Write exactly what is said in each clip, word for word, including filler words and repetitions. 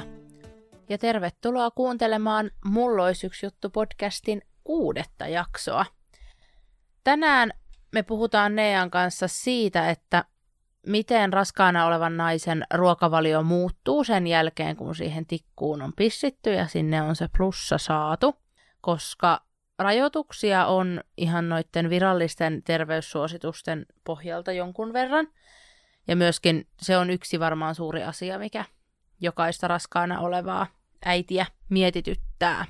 moikka ja tervetuloa kuuntelemaan Mulla ois yksi juttu -podcastin kuudetta jaksoa. Tänään me puhutaan Neian kanssa siitä, että miten raskaana olevan naisen ruokavalio muuttuu sen jälkeen, kun siihen tikkuun on pissitty ja sinne on se plussa saatu, koska rajoituksia on ihan noiden virallisten terveyssuositusten pohjalta jonkun verran. Ja myöskin se on yksi varmaan suuri asia, mikä jokaista raskaana olevaa äitiä mietityttää.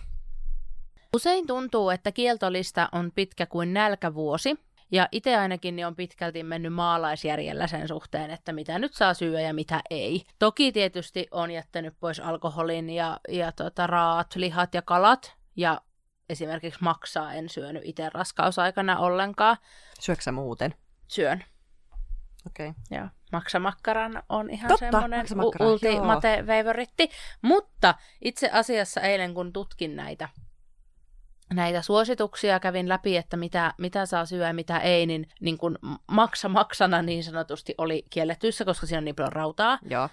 Usein tuntuu, että kieltolista on pitkä kuin nälkävuosi, ja itse ainakin niin on pitkälti mennyt maalaisjärjellä sen suhteen, että mitä nyt saa syödä ja mitä ei. Toki tietysti on jättänyt pois alkoholin ja, ja tota, raat, lihat ja kalat, ja esimerkiksi maksaa en syönyt itse raskausaikana ollenkaan. Syöksä sä muuten? Syön. Okei. Okay. Joo. Maksamakkaran on ihan totta, semmoinen ultimate favoritti. Mutta itse asiassa eilen, kun tutkin näitä, näitä suosituksia, kävin läpi, että mitä, mitä saa syödä ja mitä ei, niin, niin kun maksamaksana niin sanotusti oli kielletyssä, koska siinä on niin paljon rautaa. Joo.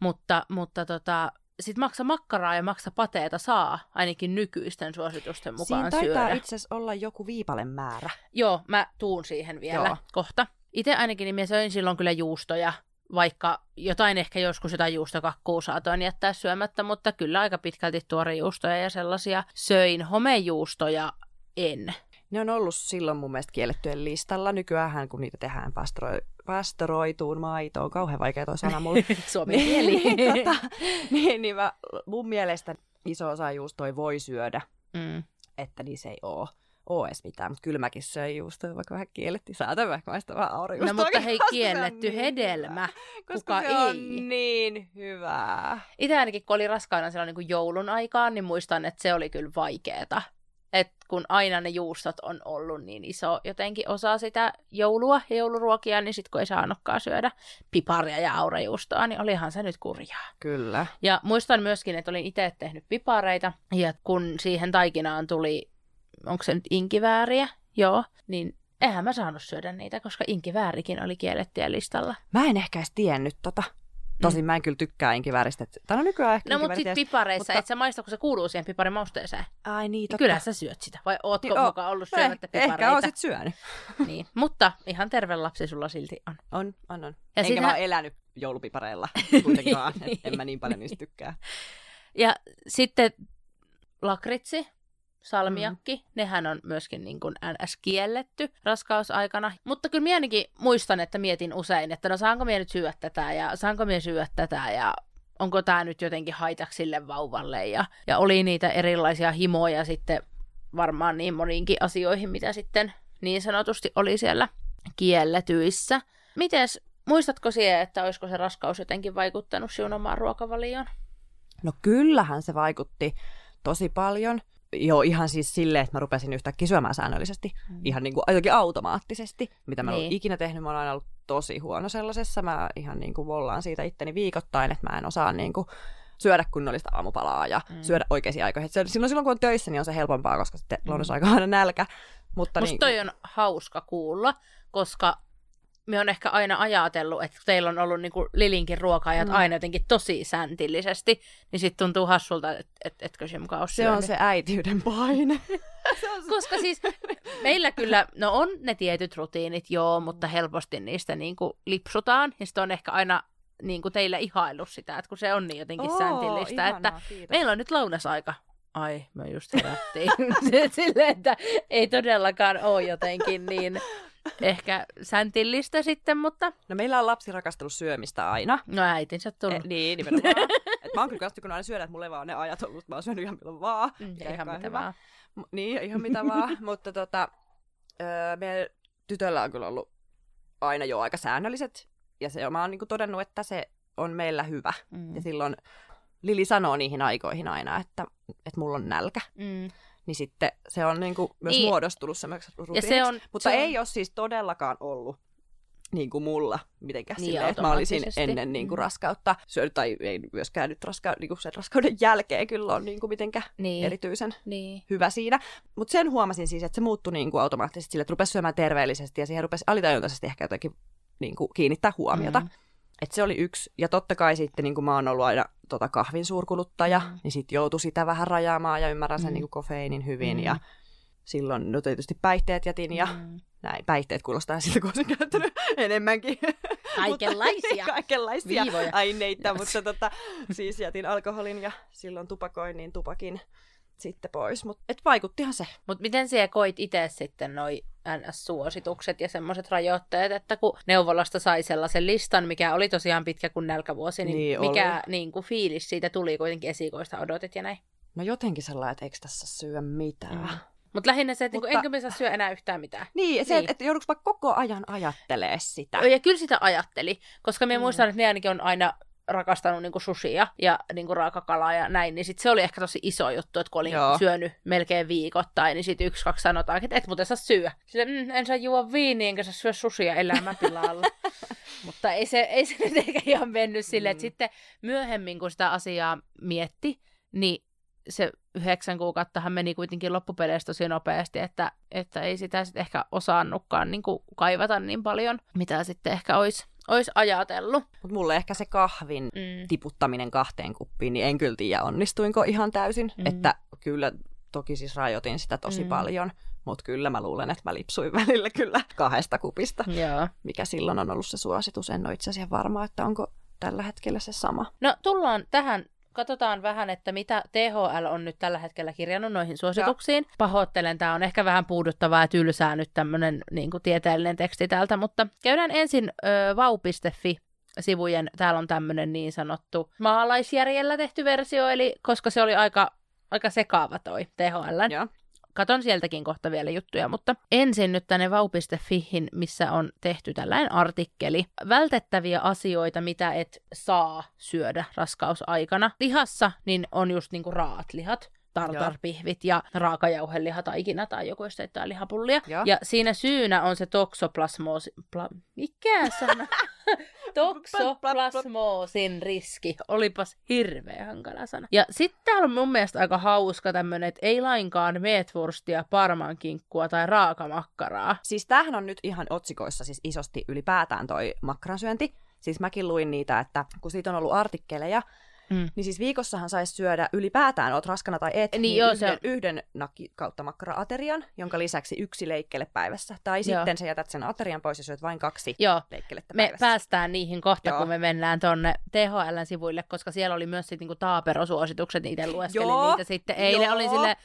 Mutta, mutta tota... Sitten maksa makkaraa ja maksa pateeta saa ainakin nykyisten suositusten mukaan syödä. Siinä taitaa itse asiassa olla joku viipalen määrä. Joo, mä tuun siihen vielä Joo. kohta. Itse ainakin niin mä söin silloin kyllä juustoja, vaikka jotain ehkä joskus jotain juustokakkuu saatoin jättää syömättä, mutta kyllä aika pitkälti tuorejuustoja ja sellaisia söin. Homejuustoja en. Ne on ollut silloin mun mielestä kiellettyjen listalla. Nykyään kun niitä tehdään pastoroita. Pastoroituun maitoon. Kauhean vaikea toi sana mulle. Suomen kieli. Niin, tota, niin, niin mä, mun mielestä iso osa juustoja voi syödä, mm. että niissä ei oo, oo edes mitään. Mutta kyllä mäkin söin juustoja, vaikka vähän kiellettiin. Saatan vaikka maistaa vähän aurinkosta. No mutta hei, kielletty niin hedelmä. Hyvä. Kuka ei? Koska on niin hyvää. Itse ainakin, kun oli raskaana silloin niin kuin joulun aikaan, niin muistan, että se oli kyllä vaikeeta. Et kun aina ne juustot on ollut niin iso jotenkin osa sitä joulua ja jouluruokia, niin sitten kun ei saanutkaan syödä piparia ja aurajuustoa, niin olihan se nyt kurjaa. Kyllä. Ja muistan myöskin, että olin itse tehnyt pipareita, ja kun siihen taikinaan tuli, onko se nyt inkivääriä, joo, niin eihän mä saanut syödä niitä, koska inkiväärikin oli kiellettyä listalla. Mä en ehkä edes tiennyt tota. Tosin mä en kyllä tykkää inkivääristä. Tämä on nykyään ehkä. No mutta sitten pipareissa, mutta... et sä maista, kun se kuuluu siihen piparin mausteeseen. Ai niin, totta. Kyllä sä syöt sitä. Vai ootko niin, mukaan ollut no, syömättä pipareita? Ehkä oosit syönyt. Niin, mutta ihan terve lapsi sulla silti on. On, on, on. Ja enkä sitä... mä oon elänyt joulupipareilla kuitenkaan. En mä niin paljon niistä tykkää. Ja sitten lakritsi, salmiakki, mm. nehän on myöskin niin kuin N S kielletty raskausaikana. Mutta kyllä minä ainakin muistan, että mietin usein, että no saanko minä nyt syödä tätä ja saanko minä syödä tätä ja onko tämä nyt jotenkin haitaksi sille vauvalle. Ja, ja oli niitä erilaisia himoja sitten varmaan niin moniinkin asioihin, mitä sitten niin sanotusti oli siellä kielletyissä. Mites, muistatko siellä, että olisiko se raskaus jotenkin vaikuttanut sinun omaan ruokavalioon? No kyllähän se vaikutti tosi paljon. Joo, ihan siis silleen, että mä rupesin yhtäkkiä syömään säännöllisesti, mm. ihan niin kuin jotenkin automaattisesti, mitä mä en niin. ollut ikinä tehnyt, mä oon aina ollut tosi huono sellaisessa, mä ihan niin kuin vollaan siitä itteni viikoittain, että mä en osaa niin kuin syödä kunnollista aamupalaa ja mm. syödä oikeisiin aikoihin. Silloin, silloin kun on töissä, niin on se helpompaa, koska sitten mm. lounasaika on aina nälkä. Mutta musta niin... toi on hauska kuulla, koska mä oon ehkä aina ajatellut, että teillä on ollut niin kuin Lilinkin ruoka-ajat mm. aina jotenkin tosi säntillisesti, niin sitten tuntuu hassulta, että et, etkö se mukaan ole syönyt. Se on se äitiyden paine. Se on se... Koska siis meillä kyllä, no on ne tietyt rutiinit, joo, mutta helposti niistä niin kuin lipsutaan, ja sitten on ehkä aina niin kuin teillä ihaillut sitä, että kun se on niin jotenkin Oo, säntillistä, ihanaa, että kiitos. Meillä on nyt lounasaika. Ai, mä just herättiin. Silleen, että ei todellakaan ole jotenkin niin... Ehkä säntillistä sitten, mutta... No meillä on lapsi rakastellut syömistä aina. No äitinsä tullut. E, niin, nimenomaan. Et mä oon kyllä kastikun aina syödä, että mulla ei vaan ne ajat ollut, mä oon syönyt ihan milloin vaan. Mm, ja ihan mitä hyvä. vaan. Niin, ihan mitä vaan. Mutta tota, ö, meidän tytöllä on kyllä ollut aina jo aika säännölliset. Ja se, mä oon niinku todennut, että se on meillä hyvä. Mm. Ja silloin Lili sanoo niihin aikoihin aina, että, että mulla on nälkä. Mm. Niin sitten se on niin kuin myös niin. muodostunut semmoiksi rutiiniksi. Mutta se on... ei ole siis todellakaan ollut niin kuin mulla mitenkään niin silleen, että mä olisin ennen niin kuin raskautta syönyt, tai ei myöskään nyt raska, niin kuin sen raskauden jälkeen kyllä on niin kuin mitenkään niin. erityisen niin. hyvä siinä. Mutta sen huomasin siis, että se muuttui niin kuin automaattisesti sille, että rupesi syömään terveellisesti ja siihen rupesi alitajuntaisesti ehkä jotenkin niin kuin kiinnittää huomiota. Mm-hmm. Että se oli yksi. Ja totta kai sitten niin kuin mä oon ollut aina tota kahvin suurkuluttaja, mm. niin sitten joutui sitä vähän rajaamaan ja ymmärrän sen mm. niin kuin kofeiinin hyvin. Mm. Ja silloin no tietysti päihteet jätin ja mm. näin. Päihteet kuulostaa siltä, kun olisin käyttänyt enemmänkin. Kaikenlaisia. Kaikenlaisia viivoja. Aineita, yes. Mutta tota, siis jätin alkoholin ja silloin tupakoin, niin tupakin sitten pois. Mut, et vaikuttihan se. Mutta miten siellä koit itse sitten noi N S-suositukset ja semmoiset rajoitteet, että kun neuvolasta sai sellaisen listan, mikä oli tosiaan pitkä kuin nälkävuosi, niin, niin mikä niin kuin fiilis siitä tuli kuitenkin esikoista odotit ja näin? No jotenkin sellainen, että eikö tässä syö mitään. Mm. Mut lähinnä se, että Mutta... enkö me saa syö enää yhtään mitään. Niin, se, niin. että jouduks vaikka koko ajan ajattelee sitä. Ja kyllä sitä ajatteli, koska minä mm. muistan, että ne ainakin on aina rakastanut niinku sushia ja niinku raakakalaa ja näin, niin sit se oli ehkä tosi iso juttu, että kun olin Joo. syönyt melkein viikoittain, niin sit yksi, kaksi sanotaan, että et muuten saa syö. Sille, mmm, en saa juua viiniä, enkä saa syö sushia elämätilalla. Mutta ei se, ei se nyt eikä ihan mennyt silleen, mm. että sitten myöhemmin, kun sitä asiaa mietti, niin se yhdeksän kuukauttahan meni kuitenkin loppupeleistä tosi nopeasti, että, että ei sitä sitten ehkä osannutkaan niin kuin kaivata niin paljon, mitä sitten ehkä olisi olis ajatellut. Mutta mulle ehkä se kahvin mm. tiputtaminen kahteen kuppiin, niin en kyllä tiedä onnistuinko ihan täysin. Mm. Että kyllä toki siis rajoitin sitä tosi mm. paljon, mutta kyllä mä luulen, että mä lipsuin välillä kyllä kahdesta kupista. Yeah. Mikä silloin on ollut se suositus, en ole itse asiassa varma, että onko tällä hetkellä se sama. No tullaan tähän. Katsotaan vähän, että mitä T H L on nyt tällä hetkellä kirjannut noihin suosituksiin. Ja. Pahoittelen, tämä on ehkä vähän puuduttavaa ja tylsää nyt tämmöinen niin kuin tieteellinen teksti täältä, mutta käydään ensin ö, vau piste fi sivujen. Täällä on tämmöinen niin sanottu maalaisjärjellä tehty versio, eli koska se oli aika, aika sekaava toi T H L. Ja. Katon sieltäkin kohta vielä juttuja, mutta ensin nyt tänne vau piste fihin, missä on tehty tällainen artikkeli. Vältettäviä asioita, mitä et saa syödä raskausaikana. Lihassa niin on just niinku raat lihat, tartarpihvit ja raakajauhelihataikina tai joku josteittain lihapullia. Joo. Ja siinä syynä on se toksoplasmoosi... Pla... Mikä sana? Toksoplasmoosin riski. Olipas hirveä hankala sana. Ja sitten täällä on mun mielestä aika hauska tämmönen, että ei lainkaan meetwurstia, parmankinkkua tai raakamakkaraa. Siis tämähän on nyt ihan otsikoissa siis isosti ylipäätään toi makkaransyönti. Siis mäkin luin niitä, että kun siitä on ollut artikkeleja, Mm. niin siis viikossahan saisi syödä ylipäätään, oot raskana tai et, niin, niin joo, yhden, yhden nakki kautta makkaraaterian, jonka lisäksi yksi leikkele päivässä. Tai joo. sitten sä jätät sen aterian pois ja syöt vain kaksi joo. leikkelettä päivässä. Me päästään niihin kohta, joo. kun me mennään tonne T H L:n sivuille, koska siellä oli myös sit niinku taaperosuositukset, niin itse lueskelin joo. niitä sitten. Eilen oli silleen...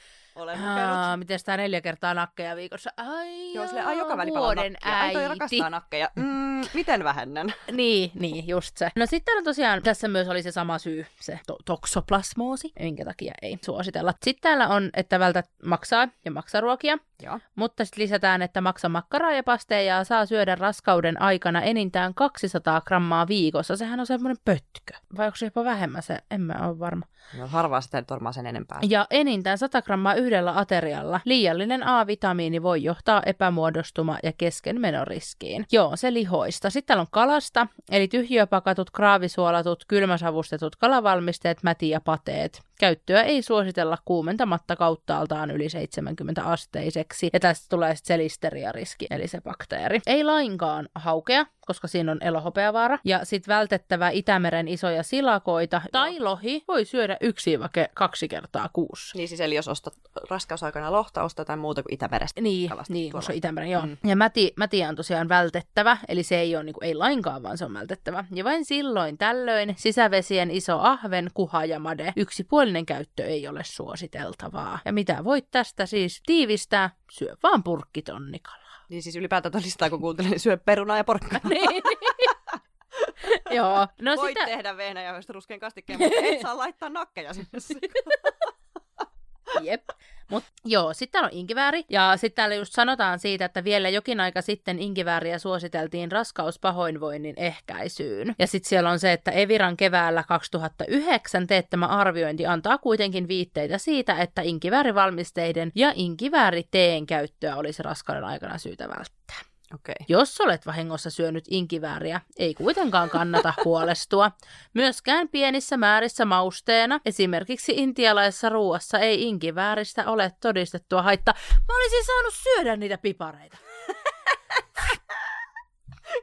Aa, miten sitä neljä kertaa nakkeja viikossa? Ai joo, silleen, ai joka välipala nakkeja. Ai toi rakastaa nakkeja. Mm, miten vähennän? niin, niin, just se. No sitten on tosiaan, tässä myös oli se sama syy, se to- toksoplasmoosi, minkä takia ei suositella. Sitten täällä on, että vältä maksaa ja maksaruokia. Joo. Mutta sitten lisätään, että maksa makkaraa ja pasteja saa syödä raskauden aikana enintään kaksisataa grammaa viikossa. Sehän on semmoinen pötkö. Vai onko se jopa vähemmän se? En mä ole varma. No harvaa sitä nyt varmaan sen enempää. Ja enintään sata grammaa yhdellä aterialla. Liiallinen A-vitamiini voi johtaa epämuodostuma- ja keskenmenoriskiin. Joo, se lihoista. Sitten täällä on kalasta, eli tyhjiöpakatut, kraavisuolatut, kylmäsavustetut kalavalmisteet, mäti ja pateet. Käyttöä ei suositella kuumentamatta kauttaaltaan yli seitsemänkymmentä asteiseksi. Ja tästä tulee sitten se listeriariski, eli se bakteeri. Ei lainkaan haukea, koska siinä on elohopeavaara. Ja sitten vältettävä Itämeren isoja silakoita tai lohi voi syödä yksi vaikka kaksi kertaa kuussa. Niin siis eli jos ostat raskausaikana lohta, ostat jotain muuta kuin Itämerestä. Niin, niin koska Itämeren, joo. Mm. Ja mäti, mätiä on tosiaan vältettävä, eli se ei ole niin kuin, ei lainkaan, vaan se on vältettävä. Ja vain silloin tällöin sisävesien iso ahven, kuha ja made. Yksipuolinen käyttö ei ole suositeltavaa. Ja mitä voit tästä siis tiivistää? Syö vaan purkkitonnikalaa. Niin siis ylipäätään todistaa, kun kuuntelin, niin syö perunaa ja porkkaa. Niin. Joo. No voit sitä... tehdä vehnäjauhosta ruskean kastikkeen, mutta et saa laittaa nakkeja sinne. Jep. Mut joo, sitten täällä on inkivääri. Ja sitten täällä just sanotaan siitä, että vielä jokin aika sitten inkivääriä suositeltiin raskauspahoinvoinnin ehkäisyyn. Ja sitten siellä on se, että Eviran keväällä kaksituhattayhdeksän teettämä arviointi antaa kuitenkin viitteitä siitä, että inkiväärivalmisteiden ja inkivääriteen käyttöä olisi raskauden aikana syytä välttää. Okay. Jos olet vahingossa syönyt inkivääriä, ei kuitenkaan kannata huolestua. Myöskään pienissä määrissä mausteena, esimerkiksi intialaisessa ruuassa, ei inkivääristä ole todistettua haittaa. Mä olisin saanut syödä niitä pipareita.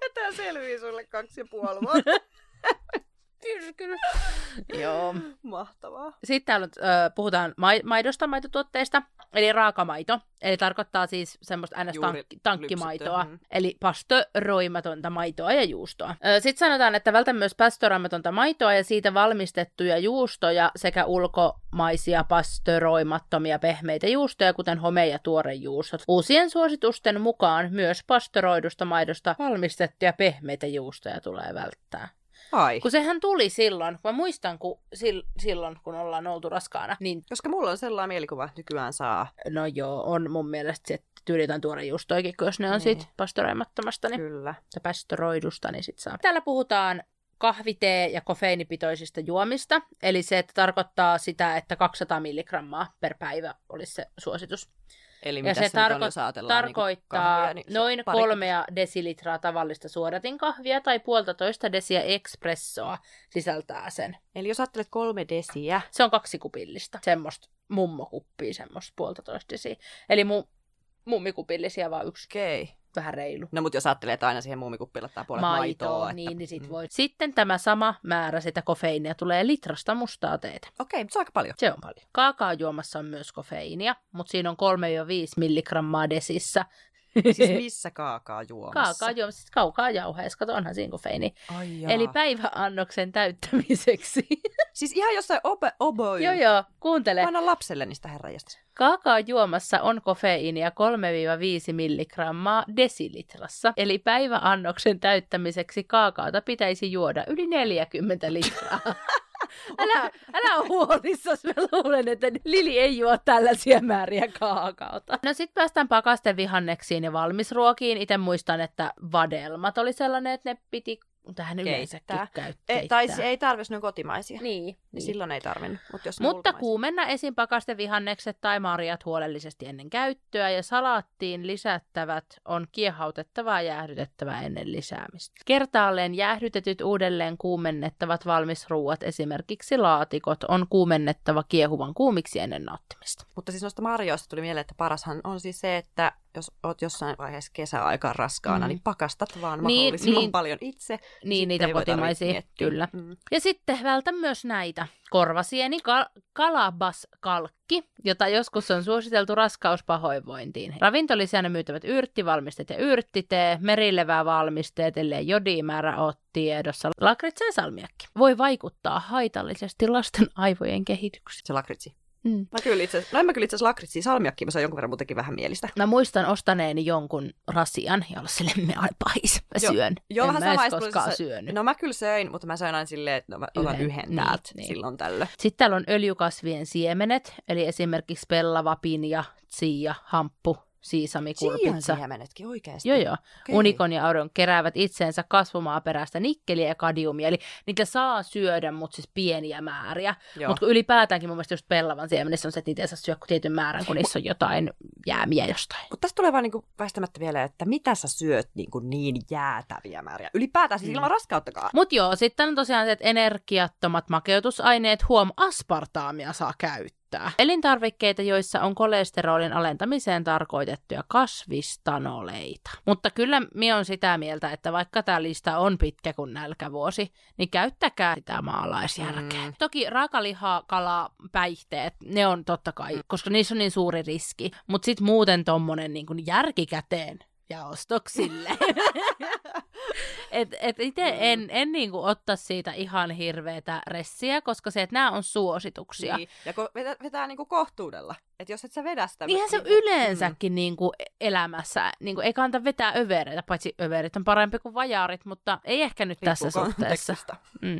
Ja tää selvii sulle kaksi ja puoli vuotta. Tyrskyn. Joo. Mahtavaa. Sitten täällä puhutaan maidosta, maitotuotteista, eli raakamaito. Eli tarkoittaa siis semmoista ns-tankkimaitoa, mm. eli pastoroimatonta maitoa ja juustoa. Sitten sanotaan, että vältä myös pastoroimatonta maitoa ja siitä valmistettuja juustoja sekä ulkomaisia pastoroimattomia pehmeitä juustoja, kuten home- ja tuorejuustot. Uusien suositusten mukaan myös pastoroidusta maidosta valmistettuja pehmeitä juustoja tulee välttää. Ai. Kun sehän tuli silloin, mä muistan kun, sil, silloin, kun ollaan oltu raskaana. Niin... Koska mulla on sellainen mielikuva, että nykyään saa. No joo, on mun mielestä se, että tyydytään tuore juustoikin, jos ne on niin. Siitä pastoroimattomasta. Niin... Kyllä. Tai pastoroidusta, niin sit saa. Täällä puhutaan kahvitee- ja kofeiinipitoisista juomista. Eli se, että tarkoittaa sitä, että kaksisataa milligrammaa per päivä olisi se suositus. Eli ja se tarko- tarkoittaa kahvia, niin se noin kolmea desilitraa tavallista suodatinkahvia tai puolitoista desiä espressoa sisältää sen. Eli jos ajattelet kolme desiä. Se on kaksi kupillista. Semmoista mummokuppia, semmoista puolitoista desiä. Eli mu- mummikupillisia vaan yksi. Okei. Okay. Vähän reilu. No, mutta jos ajattelee, että aina siihen muumikuppiin laittaa puolet maitoa. maitoa että... niin, niin sit voi. Mm. Sitten tämä sama määrä sitä kofeiinia tulee litrasta mustaa teetä. Okei, okay, se on aika paljon. Se on paljon. Kaakaojuomassa on myös kofeiinia, mutta siinä on kolmesta viiteen milligrammaa desissä. Siis missä kaakaojuomassa? Kaakaojuomassa, siis kaakaojauheessa. Kato, onhan siinä kofeiini. Eli päiväannoksen täyttämiseksi. Siis ihan jossain obe, oboi. Joo, joo, kuuntele. Mä annan lapselle niistä herranjestas. Kaakaojuomassa on kofeiinia kolmesta viiteen milligrammaa desilitrassa. Eli päiväannoksen täyttämiseksi kaakaota pitäisi juoda yli neljäkymmentä litraa. Älä, älä ole huolissas, mä luulen, että Lili ei juo tällaisia määriä kaakaota. No sit päästään pakastevihanneksiin ja valmisruokiin. Itse muistan, että vadelmat oli sellainen, että ne piti tähän yleensäkin käyttää. E, tai ei tarvitsisi ne kotimaisia. Niin, niin. Silloin ei tarvinnut. Mut jos Mutta kuumenna esiin pakastevihannekset tai marjat huolellisesti ennen käyttöä ja salaattiin lisättävät on kiehautettavaa ja jäähdytettävää ennen lisäämistä. Kertaalleen jäähdytetyt uudelleen kuumennettavat valmisruuat, esimerkiksi laatikot, on kuumennettava kiehuvan kuumiksi ennen nauttimista. Mutta siis noista marjoista tuli mieleen, että parashan on siis se, että jos oot jossain vaiheessa kesäaikaan raskaana, mm. niin pakastat vaan mahdollisimman niin, paljon itse. Niin, niitä kotimaisia, kyllä. Mm. Ja sitten vältä myös näitä. Korvasieni, kal- kalabaskalkki, jota joskus on suositeltu raskauspahoinvointiin. Ravintolisänä myytävät yrttivalmisteet ja yrttitee, merileväävalmisteet, ellei jodimäärä ole tiedossa. Lakritsa ja salmiakki. Voi vaikuttaa haitallisesti lasten aivojen kehitykseen. Se lakritsi. Mm. Mä kyllä itse, no en mä kyllä itse asiassa lakritsia salmiakkiin, mä saan jonkun verran muutenkin vähän mielistä. Mä muistan ostaneeni jonkun rasian, jolla sille me pahis. Mä jo, syön. Joo, en mä edes koskaan syönyt. No mä kyllä söin, mutta mä söin aina silleen, että mä otan yhden, yhden täältä niin, silloin niin. Tällöin. Sitten täällä on öljykasvien siemenet, eli esimerkiksi pellava, pinja, chia, hamppu. Siisamikurpitsa. Siihenmenetkin oikeasti. Joo, joo. Okay. Unikon ja auron keräävät itseensä kasvumaaperäistä nikkeliä ja kadiumia, eli niitä saa syödä, mutta siis pieniä määriä. Mutta ylipäätäänkin mun mielestä just pellavan siemenessä on se, että niitä ei saa syödä tietyn määrän, kun niissä on jotain jäämiä jostain. Mutta tässä tulee vaan niinku väistämättä vielä, että mitä sä syöt niinku niin jäätäviä määriä. Ylipäätään siis mm. ilman raskauttakaan. Mutta joo, sitten on tosiaan se, että energiattomat makeutusaineet, huom, aspartaamia saa käyttää. Elintarvikkeita, joissa on kolesterolin alentamiseen tarkoitettuja kasvistanoleita. Mutta kyllä minä olen sitä mieltä, että vaikka tämä lista on pitkä kuin nälkävuosi, niin käyttäkää sitä maalaisjärkeä. Mm. Toki raakalihaa, kalaa, päihteet, ne on totta kai, mm. koska niissä on niin suuri riski. Mutta sitten muuten tommonen niin kuin järkikäteen ja ostoksille. Et, et itse en, en niinku ottaa siitä ihan hirveätä ressiä, koska se, että nämä on suosituksia. Niin. Ja ko- vetää, vetää niinku kohtuudella. Että jos et sä vedä sitä... Niinhän se niin... yleensäkin mm. niinku elämässä. Niinku ei kannata vetää övereitä, paitsi överit on parempi kuin vajaarit, mutta ei ehkä nyt riippuu tässä suhteessa. Mm.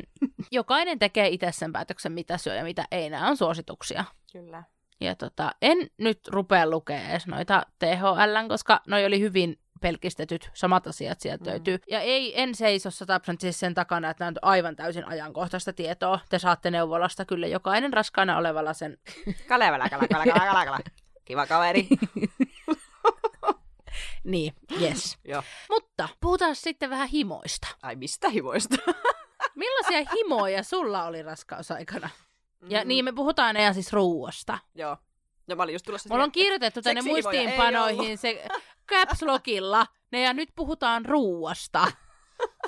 Jokainen tekee itse sen päätöksen, mitä syö ja mitä ei. Nämä on suosituksia. Kyllä. Ja tota, en nyt rupea lukemaan edes noita T H L, koska noi oli hyvin pelkistetyt samat asiat sieltä mm. löytyy. Ja ei, en seiso sataprosenttisesti sen takana, että nämä on aivan täysin ajankohtaista tietoa. Te saatte neuvolasta kyllä jokainen raskaana olevalla sen... Kalevala, kala, kala, kala, kala, kala. Kiva kaveri. Niin, yes. Mutta puhutaan sitten vähän himoista. Ai mistä himoista? Millaisia himoja sulla oli raskausaikana? Ja mm. niin, me puhutaan enää siis ruuasta. Joo. Ja mä olin just tulossa... Mulla on kirjoitettu tänne muistiinpanoihin se caps lockilla. Ne ja nyt puhutaan ruuasta.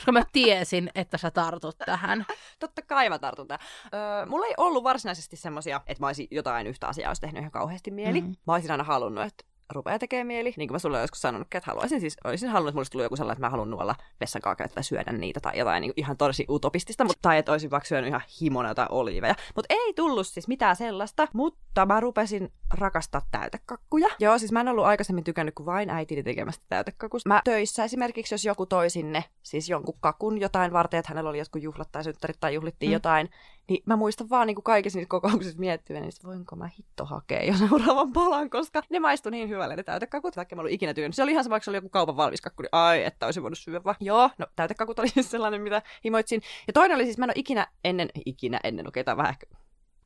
Koska mä tiesin, että sä tartut tähän. Totta kai mä tartun tähän. Öö, mulla ei ollut varsinaisesti semmosia, että mä olisin jotain yhtä asiaa olisi tehnyt ihan kauheasti mieli. Mm. Mä olisin aina halunnut, että rupeaa tekemään mieli. Niin kuin mä sulle olen joskus sanonut, että haluaisin siis, olisin halunnut, että mulla olisi tullut joku sellainen, että mä haluan nuolla vessankaakelet tai syödä niitä tai jotain niin ihan tosi utopistista. Mutta, tai että olisin vaikka syönyt ihan himona jotain oliiveja. Mutta ei tullut siis mitään sellaista, mutta mä rupesin rakastaa täytekakkuja. Joo, siis mä en ollut aikaisemmin tykännyt kuin vain äitini tekemästä täytekakusta. Mä töissä esimerkiksi, jos joku toi sinne, siis jonkun kakun jotain varten, että hänellä oli jotkut juhlat tai synttärit tai juhlittiin mm. jotain, niin mä muistan vaan niin kuin kaikissa niissä kokouksissa miettivän, että voinko mä hitto hakea jo seuraavan palan, koska ne maistui niin hyvälle ne täytekakut, vaikka mä olin ikinä tyynyt. Se oli ihan se, vaikka se oli joku kaupan valmis kakku, niin ai, että olisin voinut syödä vaan. Joo, no täytekakut oli sellainen, mitä himoitsin. Ja toinen oli siis, mä en ole ikinä ennen, ikinä ennen, okei, okay, tää on vähän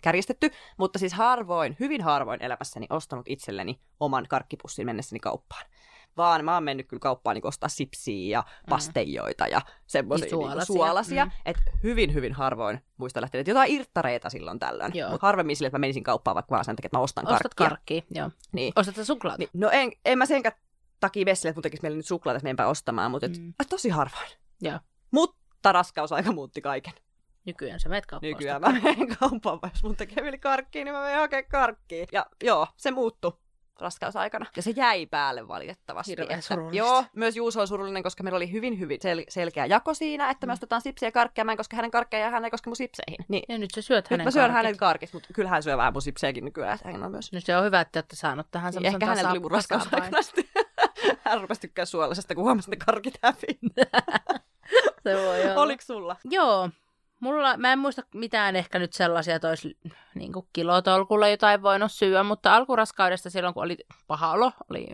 kärjistetty, mutta siis harvoin, hyvin harvoin elämässäni ostanut itselleni oman karkkipussin mennessäni kauppaan. Vaan mä oon mennyt kyllä kauppaan niin ostaa sipsiä ja pasteijoita ja semmoisia suolasia. Niin suolasia. Mm. Että hyvin, hyvin harvoin muista lähtenyt, että jotain irttareita silloin tällöin. Mutta harvemmin sille, että mä menisin kauppaan vaikka vaan sen takia, että mä ostan karkkia. Ostat karkkia, joo. Niin. Ostat sä suklaata? Niin. No en, en mä senkään takia messille, että mun tekisi meille nyt suklaata, että menenpä ostamaan, mutta et, mm. äh, tosi harvoin. Joo. Mutta raskausaika muutti kaiken. Nykyään sä menet kauppaan. Nykyään mä menen kauppaan, jos mun tekee mieli karkkia, niin mä menen oikein karkkiin. Ja joo, se muuttu raskausaikana. Ja se jäi päälle valitettavasti. Hirveän surullista. Joo, myös Juuso on surullinen, koska meillä oli hyvin, hyvin sel- selkeä jako siinä, että mm. me ostetaan sipsiä ja karkkeja, mä en koske hänen karkkeja ja hän ei koske mun sipseihin. Niin. Ja nyt sä syöt hänen karkit. Nyt mä syön hänen karkit, mutta kyllä hän syö vähän mun sipsejäkin nykyään. Hän on myös. Nyt se on hyvä, että olette saanut tähän niin, semmoisen tasapainon. Ehkä hänellä tuli mun raskausaikana sitten. Hän rupesi tykkää suolasesta, kun huomasi ne karkit häviin. Se voi olla. Oliko sulla? Joo. Mulla, mä en muista mitään ehkä nyt sellaisia, että olisi niin kuin kilotolkulla jotain voinut syödä, mutta alkuraskaudesta silloin, kun oli paha olo, oli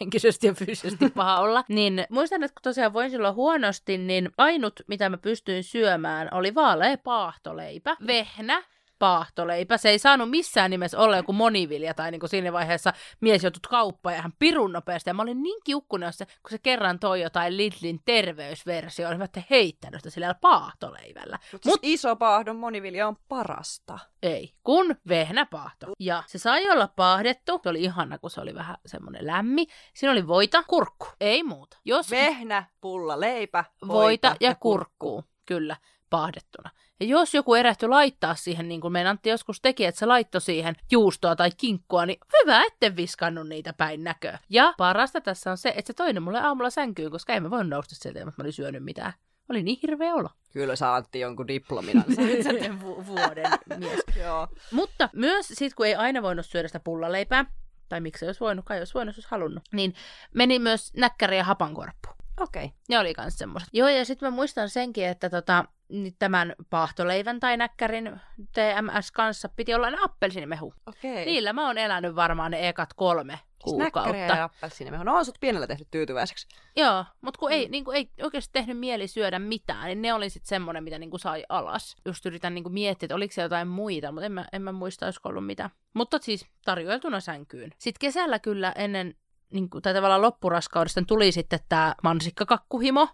henkisesti ja fyysisesti paha olla, niin muistan, että kun tosiaan voin silloin huonosti, niin ainut, mitä mä pystyin syömään, oli vaalea paahtoleipä, vehnä. Paahtoleipä. Se ei saanut missään nimessä olla joku monivilja tai niin kuin siinä vaiheessa mies joutut kauppaan ja hän pirun nopeasti. Ja mä olin niin kiukkunen, kun se kerran toi jotain Lidlin terveysversio, niin mä olin heittänyt sitä sillä paahtoleivällä. Mutta Mut... iso paahdon monivilja on parasta. Ei, kun vehnäpaahto. Ja se sai olla paahdettu. Se oli ihana, kun se oli vähän semmoinen lämmi. Siinä oli voita, kurkku. Ei muuta. Jos... Vehnä, pulla, leipä, voita, voita ja, ja kurkkuu. Kyllä. Paahdettuna. Ja jos joku erähtyi laittaa siihen, niin kuin meidän Antti joskus teki, että se laittoi siihen juustoa tai kinkkua, niin hyvä, etten viskannut niitä päin näköä. Ja parasta tässä on se, että se toinen mulle aamulla sänkyyn, koska en mä voinut nousta sieltä, että mä olin syönyt mitään. Oli niin hirveä olo. Kyllä sä Antti jonkun diplomin. vu- vuoden mies. Joo. Mutta myös sit, kun ei aina voinut syödä sitä pullaleipää, tai miksei olisi voinut, kai olisi voinut, olisi halunnut, niin meni myös näkkäri ja hapankorppu. Okei. Okay. Ne oli kans semmoiset. Joo, ja sitten mä muistan senkin, että tota, tämän paahtoleivän tai näkkärin T M S kanssa piti olla ne appelsiinimehu. Okei. Niillä mä oon elänyt varmaan ne ekat kolme kuukautta. Näkkäriä ja appelsiinimehu. No on sut pienellä tehnyt tyytyväiseksi. Joo, mutta kun, mm. ei, niin kun ei oikeasti tehnyt mieli syödä mitään, niin ne oli sitten semmoinen, mitä niin kun sai alas. Just yritän niin kun miettiä, että oliko se jotain muita, mutta en mä, en mä muista, olisiko ollut mitä. Mutta siis tarjoiltuna sänkyyn. Sitten kesällä kyllä ennen niin kuin, tai tavallaan loppuraskaudesta tuli sitten tämä mansikkakakkuhimo.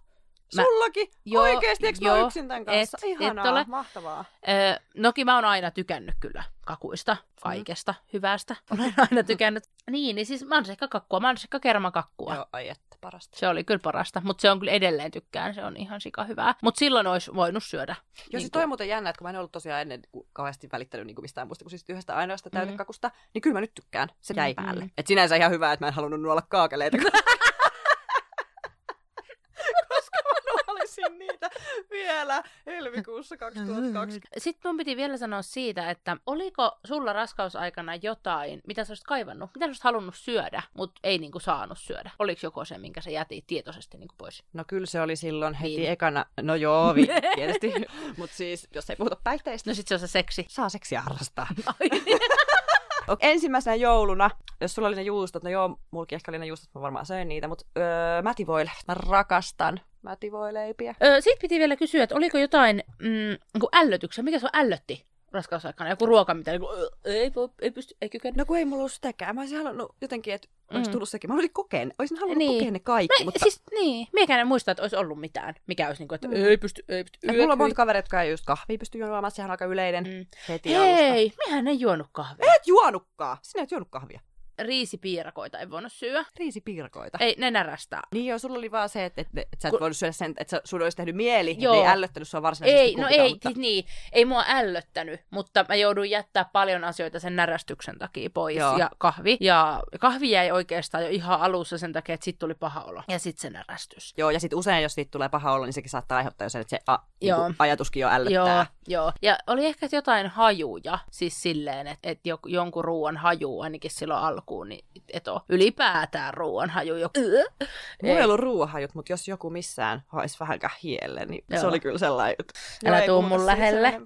Mä, Sullakin? Joo, oikeesti, eikö joo, mä yksin tämän kanssa? Et, Ihanaa, et mahtavaa. Öö, noki, mä oon aina tykännyt kyllä kakuista, kaikesta, mm. hyvästä. Olen aina tykännyt. Niin, niin siis mansikkakakkua, mansikkakermakakkua. Joo, ai että parasta. Se oli kyllä parasta, mutta se on kyllä edelleen tykkään, se on ihan sika hyvää. Mutta silloin olisi voinut syödä. Joo, niin siis toi on muuten jännä, että kun mä en ollut tosiaan ennen kauheasti välittänyt niin kuin mistään muista kuin siis yhdestä ainoasta mm-hmm. täytekakusta, niin kyllä mä nyt tykkään, se jäi mm-hmm. päälle. Et sinänsä ihan hyvä, että mä en halunnut nuolla kaakeleita. Niitä vielä helmikuussa kaksituhattakaksikymmentä. Sitten mun piti vielä sanoa siitä, että oliko sulla raskausaikana jotain, mitä sä olisit kaivannut, mitä sä olisit halunnut syödä, mutta ei niinku saanut syödä? Oliko joko se, minkä sä jätit tietoisesti niinku pois? No kyllä se oli silloin heti Viin. ekana. No joo, vi- tietysti. Mutta siis, jos ei puhuta päihteistä. No sit se on se seksi. Saa seksiä harrastaa. Okay. Ensimmäisenä jouluna, jos sulla oli ne juustot, no joo, mulki ehkä oli ne juustot, mä varmaan söin niitä, mutta öö, mätivoileivät, mä rakastan mätivoileipiä. Öö, Siitä piti vielä kysyä, että oliko jotain mm, ällötyksiä, mikä se on ällötti raskausaikana, joku ruoka, mitä niin kuin, ei, voi, ei pysty, ei kykene. No kun ei mulla ollut sitäkään, mä olisin halunnut jotenkin, että olisi mm. tullut sekin, mä olisin kokeen, olisin halunnut niin. kokea ne kaikki. Mä, mutta... Siis niin, miekään en muista, että olisi ollut mitään, mikä olisi niin kuin, että mm. ei pysty, ei pysty. Yö, mulla on monta kavereita, jotka ei just kahvia pysty juomaan, sehän on aika yleinen mm. heti Hei, alusta. Hei, mehän ei juonut kahvia. Et juonutkaan, sinä et juonut kahvia. riisipiirakoita ei voinut syödä. Riisipiirakoita? Ei, ne närästää. Niin joo, sulla oli vaan se, että, että, että sä et Kun... voinut syödä sen, että sun olisi tehnyt mieli, joo. Että ei ällöttänyt sua varsinaisesti ei, kumpikaan. No ei, mutta... niin, ei mua ällöttänyt, mutta mä joudun jättää paljon asioita sen närästyksen takia pois. Joo. Ja kahvi. Ja kahvi jäi oikeastaan jo ihan alussa sen takia, että sit tuli paha olo. Ja sit se närästys. Joo, ja sit usein, jos siitä tulee paha olo, niin sekin saattaa aiheuttaa jo sen, että se a, niin kuin ajatuskin jo ällöttää. Joo, joo. Ja oli ehkä jotain hajuja, siis silleen, että, että jonkun ruoan haju ainakin silloin alkuun, niin et ole ylipäätään ruoanhaju. Joku... Mulla ei ollut ruoanhajut, mutta jos joku missään haisi vähänkään hielle, niin joo. Se oli kyllä sellainen, että... Älä tuu mun lähelle.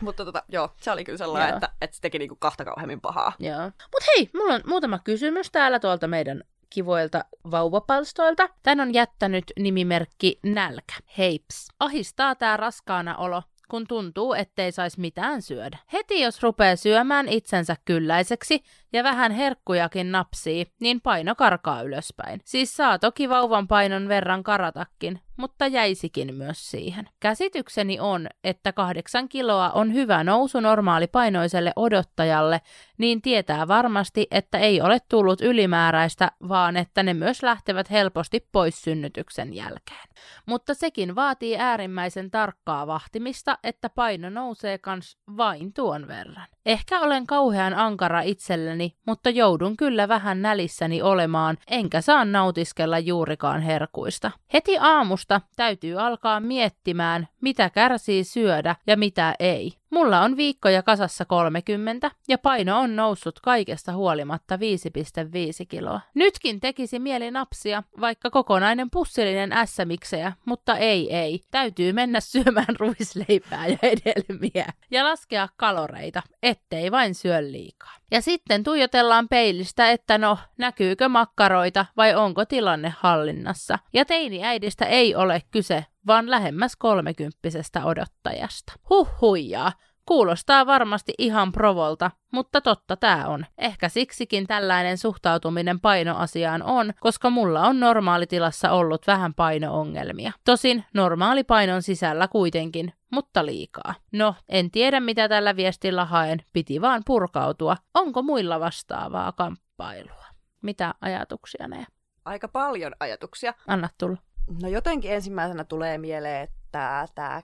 Mutta tota, joo, se oli kyllä sellainen, että, että se teki niinku kahta kauheammin pahaa. Mutta hei, mulla on muutama kysymys täällä tuolta meidän kivoilta vauvapalstoilta. Tän on jättänyt nimimerkki Nälkä. Heips. Ahistaa tää raskaana olo, kun tuntuu, ettei saisi mitään syödä. Heti jos rupeaa syömään itsensä kylläiseksi ja vähän herkkujakin napsii, niin paino karkaa ylöspäin. Siis saa toki vauvan painon verran karatakin, mutta jäisikin myös siihen. Käsitykseni on, että kahdeksan kiloa on hyvä nousu normaalipainoiselle odottajalle, niin tietää varmasti, että ei ole tullut ylimääräistä, vaan että ne myös lähtevät helposti pois synnytyksen jälkeen. Mutta sekin vaatii äärimmäisen tarkkaa vahtimista, että paino nousee kans vain tuon verran. Ehkä olen kauhean ankara itselleni, mutta joudun kyllä vähän nälissäni olemaan, enkä saa nautiskella juurikaan herkuista. Heti aamusta täytyy alkaa miettimään, mitä kärsii syödä ja mitä ei. Mulla on viikkoja kasassa kolmekymmentä ja paino on noussut kaikesta huolimatta viisi pilkku viisi kiloa. Nytkin tekisi mieli napsia, vaikka kokonainen pussillinen ässämiksejä, mutta ei ei. Täytyy mennä syömään ruisleipää ja hedelmiä ja laskea kaloreita, ettei vain syö liikaa. Ja sitten tuijotellaan peilistä, että no, näkyykö makkaroita vai onko tilanne hallinnassa. Ja teiniäidistä ei ole kyse, vaan lähemmäs kolmekymppisestä odottajasta. Huhhuijaa, kuulostaa varmasti ihan provolta, mutta totta tää on. Ehkä siksikin tällainen suhtautuminen painoasiaan on, koska mulla on normaalitilassa ollut vähän paino-ongelmia. Tosin normaalipainon sisällä kuitenkin, mutta liikaa. No, en tiedä mitä tällä viestillä haen, piti vaan purkautua. Onko muilla vastaavaa kamppailua? Mitä ajatuksia ne? Aika paljon ajatuksia. Anna tulla. No jotenkin ensimmäisenä tulee mieleen, että tämä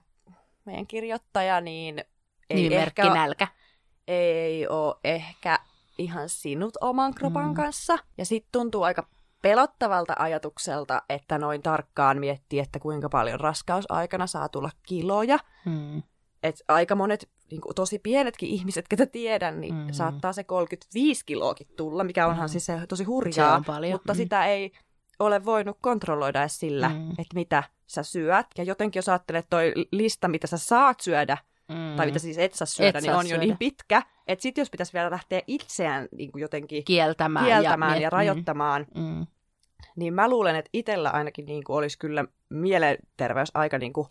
meidän kirjoittaja, niin ei ehkä ole, ei ole ehkä ihan sinut oman kropan mm. kanssa. Ja sitten tuntuu aika pelottavalta ajatukselta, että noin tarkkaan miettii, että kuinka paljon raskausaikana saa tulla kiloja. Mm. Et aika monet, niin kuin tosi pienetkin ihmiset, ketä tiedän, niin mm. saattaa se kolmekymmentäviisi kiloakin tulla, mikä onhan mm. siis se tosi hurjaa, se mutta mm. sitä ei... ole voinut kontrolloida edes sillä, mm. että mitä sä syöt. Ja jotenkin jos ajattelet, että toi lista, mitä sä saat syödä, mm. tai mitä siis et sä syödä, et niin saa on syödä. Jo niin pitkä, että sit jos pitäisi vielä lähteä itseään niin kuin jotenkin kieltämään, kieltämään ja, ja rajoittamaan, mm. Mm. niin mä luulen, että itsellä ainakin niin kuin olisi kyllä mielenterveys aika niin kuin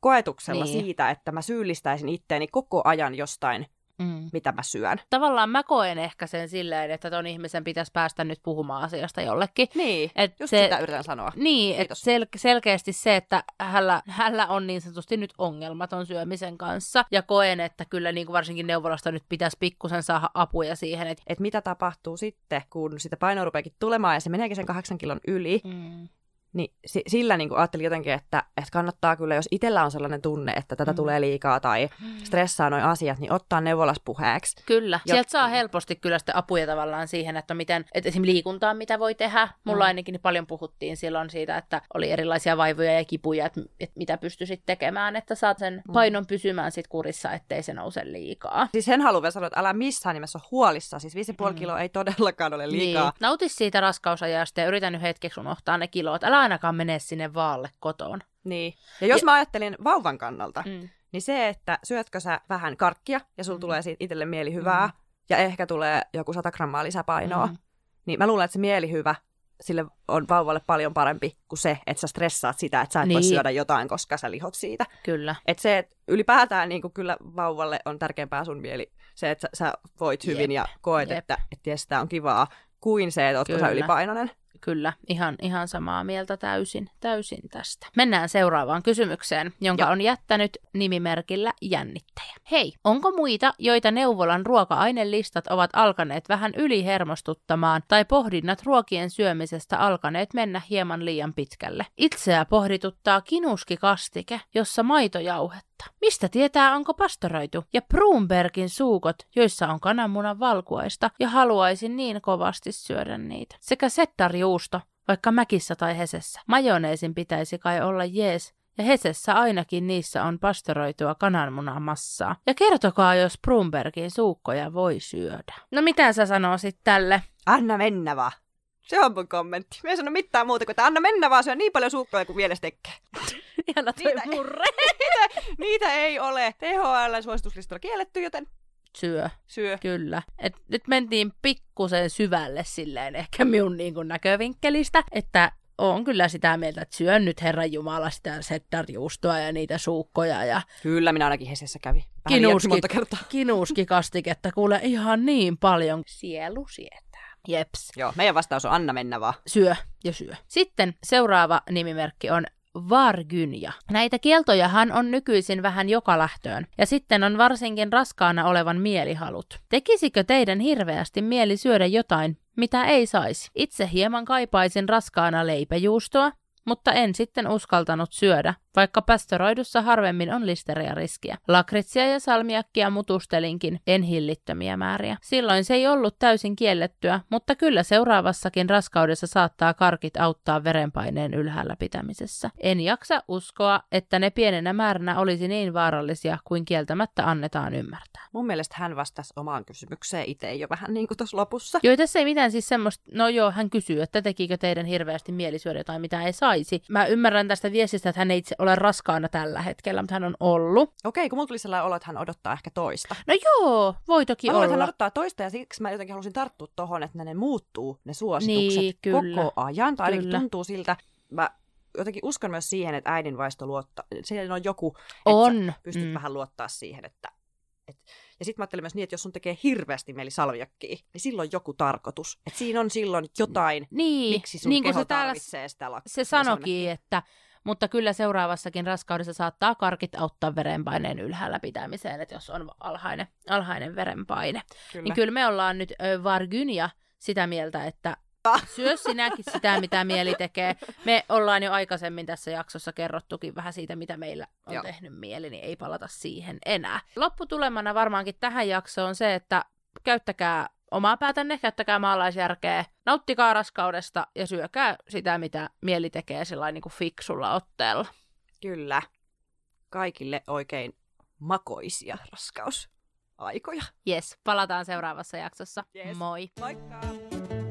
koetuksella niin. Siitä, että mä syyllistäisin itteeni koko ajan jostain, Mm. mitä mä syön. Tavallaan mä koen ehkä sen silleen, että ton ihmisen pitäisi päästä nyt puhumaan asiasta jollekin. Niin, et just se, sitä yritän sanoa. Niin, että sel- selkeästi se, että hänellä, hänellä on niin sanotusti nyt ongelmaton syömisen kanssa, ja koen, että kyllä niin kuin varsinkin neuvolasta nyt pitäisi pikkusen saada apuja siihen. Että et mitä tapahtuu sitten, kun sitä painoa rupeakin tulemaan, ja se meneekin sen kahdeksan kilon yli, mm. niin sillä niin kuin ajattelin jotenkin, että, että kannattaa kyllä, jos itsellä on sellainen tunne, että tätä mm. tulee liikaa tai stressaa nuo asiat, niin ottaa neuvolas puheeksi. Kyllä. Jot... Sieltä saa helposti kyllä sitten apuja tavallaan siihen, että miten, että esimerkiksi liikuntaa, mitä voi tehdä. Mulla mm. ainakin paljon puhuttiin silloin siitä, että oli erilaisia vaivoja ja kipuja, että, että mitä pystyisit tekemään, että saat sen painon pysymään sit kurissa, ettei se nouse liikaa. Siis sen haluan sanoa, että älä missään nimessä ole huolissa. Siis viisi pilkku viisi mm. kiloa ei todellakaan ole liikaa. Niin. Nautis siitä raskausajasta ja yritä nyt hetkeksi unohtaa ne kilot. Älä ainakaan mene sinne vaalle kotoon. Niin. Ja jos ja... mä ajattelin vauvan kannalta, mm. niin se, että syötkö sä vähän karkkia ja sulla mm. tulee siitä itselle mielihyvää mm. ja ehkä tulee joku sata grammaa lisäpainoa, mm. niin mä luulen, että se mielihyvä sille on vauvalle paljon parempi kuin se, että sä stressaat sitä, että sä et niin. voi syödä jotain, koska sä lihot siitä. Kyllä. Että se, että ylipäätään niin kuin kyllä vauvalle on tärkeämpää sun mieli se, että sä, sä voit hyvin Jep. ja koet, Jep. että, että ties, tää on kivaa, kuin se, että ootko sä ylipainoinen. kyllä ihan, ihan samaa mieltä täysin, täysin tästä. Mennään seuraavaan kysymykseen, jonka Joo. on jättänyt nimimerkillä jännittäjä. Hei, onko muita, joita neuvolan ruoka-ainelistat ovat alkaneet vähän ylihermostuttamaan tai pohdinnat ruokien syömisestä alkaneet mennä hieman liian pitkälle? Itseä pohdituttaa kinuskikastike, jossa maito jauhettaa. Mistä tietää, onko pastoroitu? Ja Brunbergin suukot, joissa on kananmunan valkuaista ja haluaisin niin kovasti syödä niitä. Sekä settarjuusto, vaikka Mäkissä tai Hesessä. Majoneesin pitäisi kai olla jees, ja Hesessä ainakin niissä on pastoroitua kananmunamassaa. Ja kertokaa, jos Brunbergin suukkoja voi syödä. No mitä sä sanoo sit tälle? Anna mennä vaan. Se on mun kommentti. Mä en sano mitään muuta kuin, että anna mennä vaan, se on niin paljon suukkoja kuin mielessä tekee. Ihana toi niitä, murre. niitä, niitä ei ole T H L-suosituslistalla kielletty, joten... Syö. Syö. Kyllä. Et nyt mentiin pikkusen syvälle silleen ehkä minun niin kuin näkövinkkelistä, että on kyllä sitä mieltä, että syön nyt Herran Jumala sitä settarjuustoa ja niitä suukkoja. Ja... Kyllä, minä ainakin Hesessä kävin. Kinuuski, monta kertaa. Kinuuskikastiketta kuule ihan niin paljon. Sielu sietää. Jeps. Joo, meidän vastaus on anna mennä vaan. Syö ja syö. Sitten seuraava nimimerkki on Vargynja. Näitä kieltojahan on nykyisin vähän joka lähtöön, ja sitten on varsinkin raskaana olevan mielihalut. Tekisikö teidän hirveästi mieli syödä jotain, mitä ei saisi? Itse hieman kaipaisin raskaana leipäjuustoa, mutta en sitten uskaltanut syödä, vaikka pastoroidussa harvemmin on listeriariskiä. Lakritsia ja salmiakkia mutustelinkin, en hillittömiä määriä. Silloin se ei ollut täysin kiellettyä, mutta kyllä seuraavassakin raskaudessa saattaa karkit auttaa verenpaineen ylhäällä pitämisessä. En jaksa uskoa, että ne pienenä määränä olisi niin vaarallisia kuin kieltämättä annetaan ymmärtää. Mun mielestä hän vastasi omaan kysymykseen itse jo vähän niin kuin tuossa lopussa. Joo, tässä ei mitään siis semmoista, no joo, hän kysyy, että tekikö teidän hirveästi mielisyödä tai mitä ei saisi. Mä ymmärrän tästä viestistä, että hän ei itse ole raskaana tällä hetkellä, mutta hän on ollut. Okei, kun mulla tuli sellainen olo, että hän odottaa ehkä toista. No joo, voi toki mä olla. Mä hän odottaa toista ja siksi mä jotenkin halusin tarttua tohon, että ne suositukset ne suositukset niin, koko ajan. Tai ainakin tuntuu siltä, mä jotenkin uskon myös siihen, että äidin vaisto luottaa. Siellä on joku, että on. pystyt mm. vähän luottaa siihen, että... että... Ja sitten mä ajattelin myös niin, että jos sun tekee hirveästi mieli salviakkiä, niin silloin joku tarkoitus. Että siinä on silloin jotain, niin, miksi sun niin keho tarvitsee sitä lakkaa. Se sanokin, että... Mutta kyllä seuraavassakin raskaudessa saattaa karkit auttaa verenpaineen ylhäällä pitämiseen, että jos on alhainen, alhainen verenpaine. Kyllä. Niin kyllä me ollaan nyt Vargynia sitä mieltä, että syö sinäkin sitä, mitä mieli tekee. Me ollaan jo aikaisemmin tässä jaksossa kerrottukin vähän siitä, mitä meillä on Joo. tehnyt mieli, niin ei palata siihen enää. Lopputulemana varmaankin tähän jaksoon se, että käyttäkää omaa päätänne, käyttäkää maalaisjärkeä, nauttikaa raskaudesta ja syökää sitä, mitä mieli tekee sellainen niin kuin fiksulla otteella. Kyllä. Kaikille oikein makoisia raskausaikoja. Jes, palataan seuraavassa jaksossa. Yes. Moi! Moikka!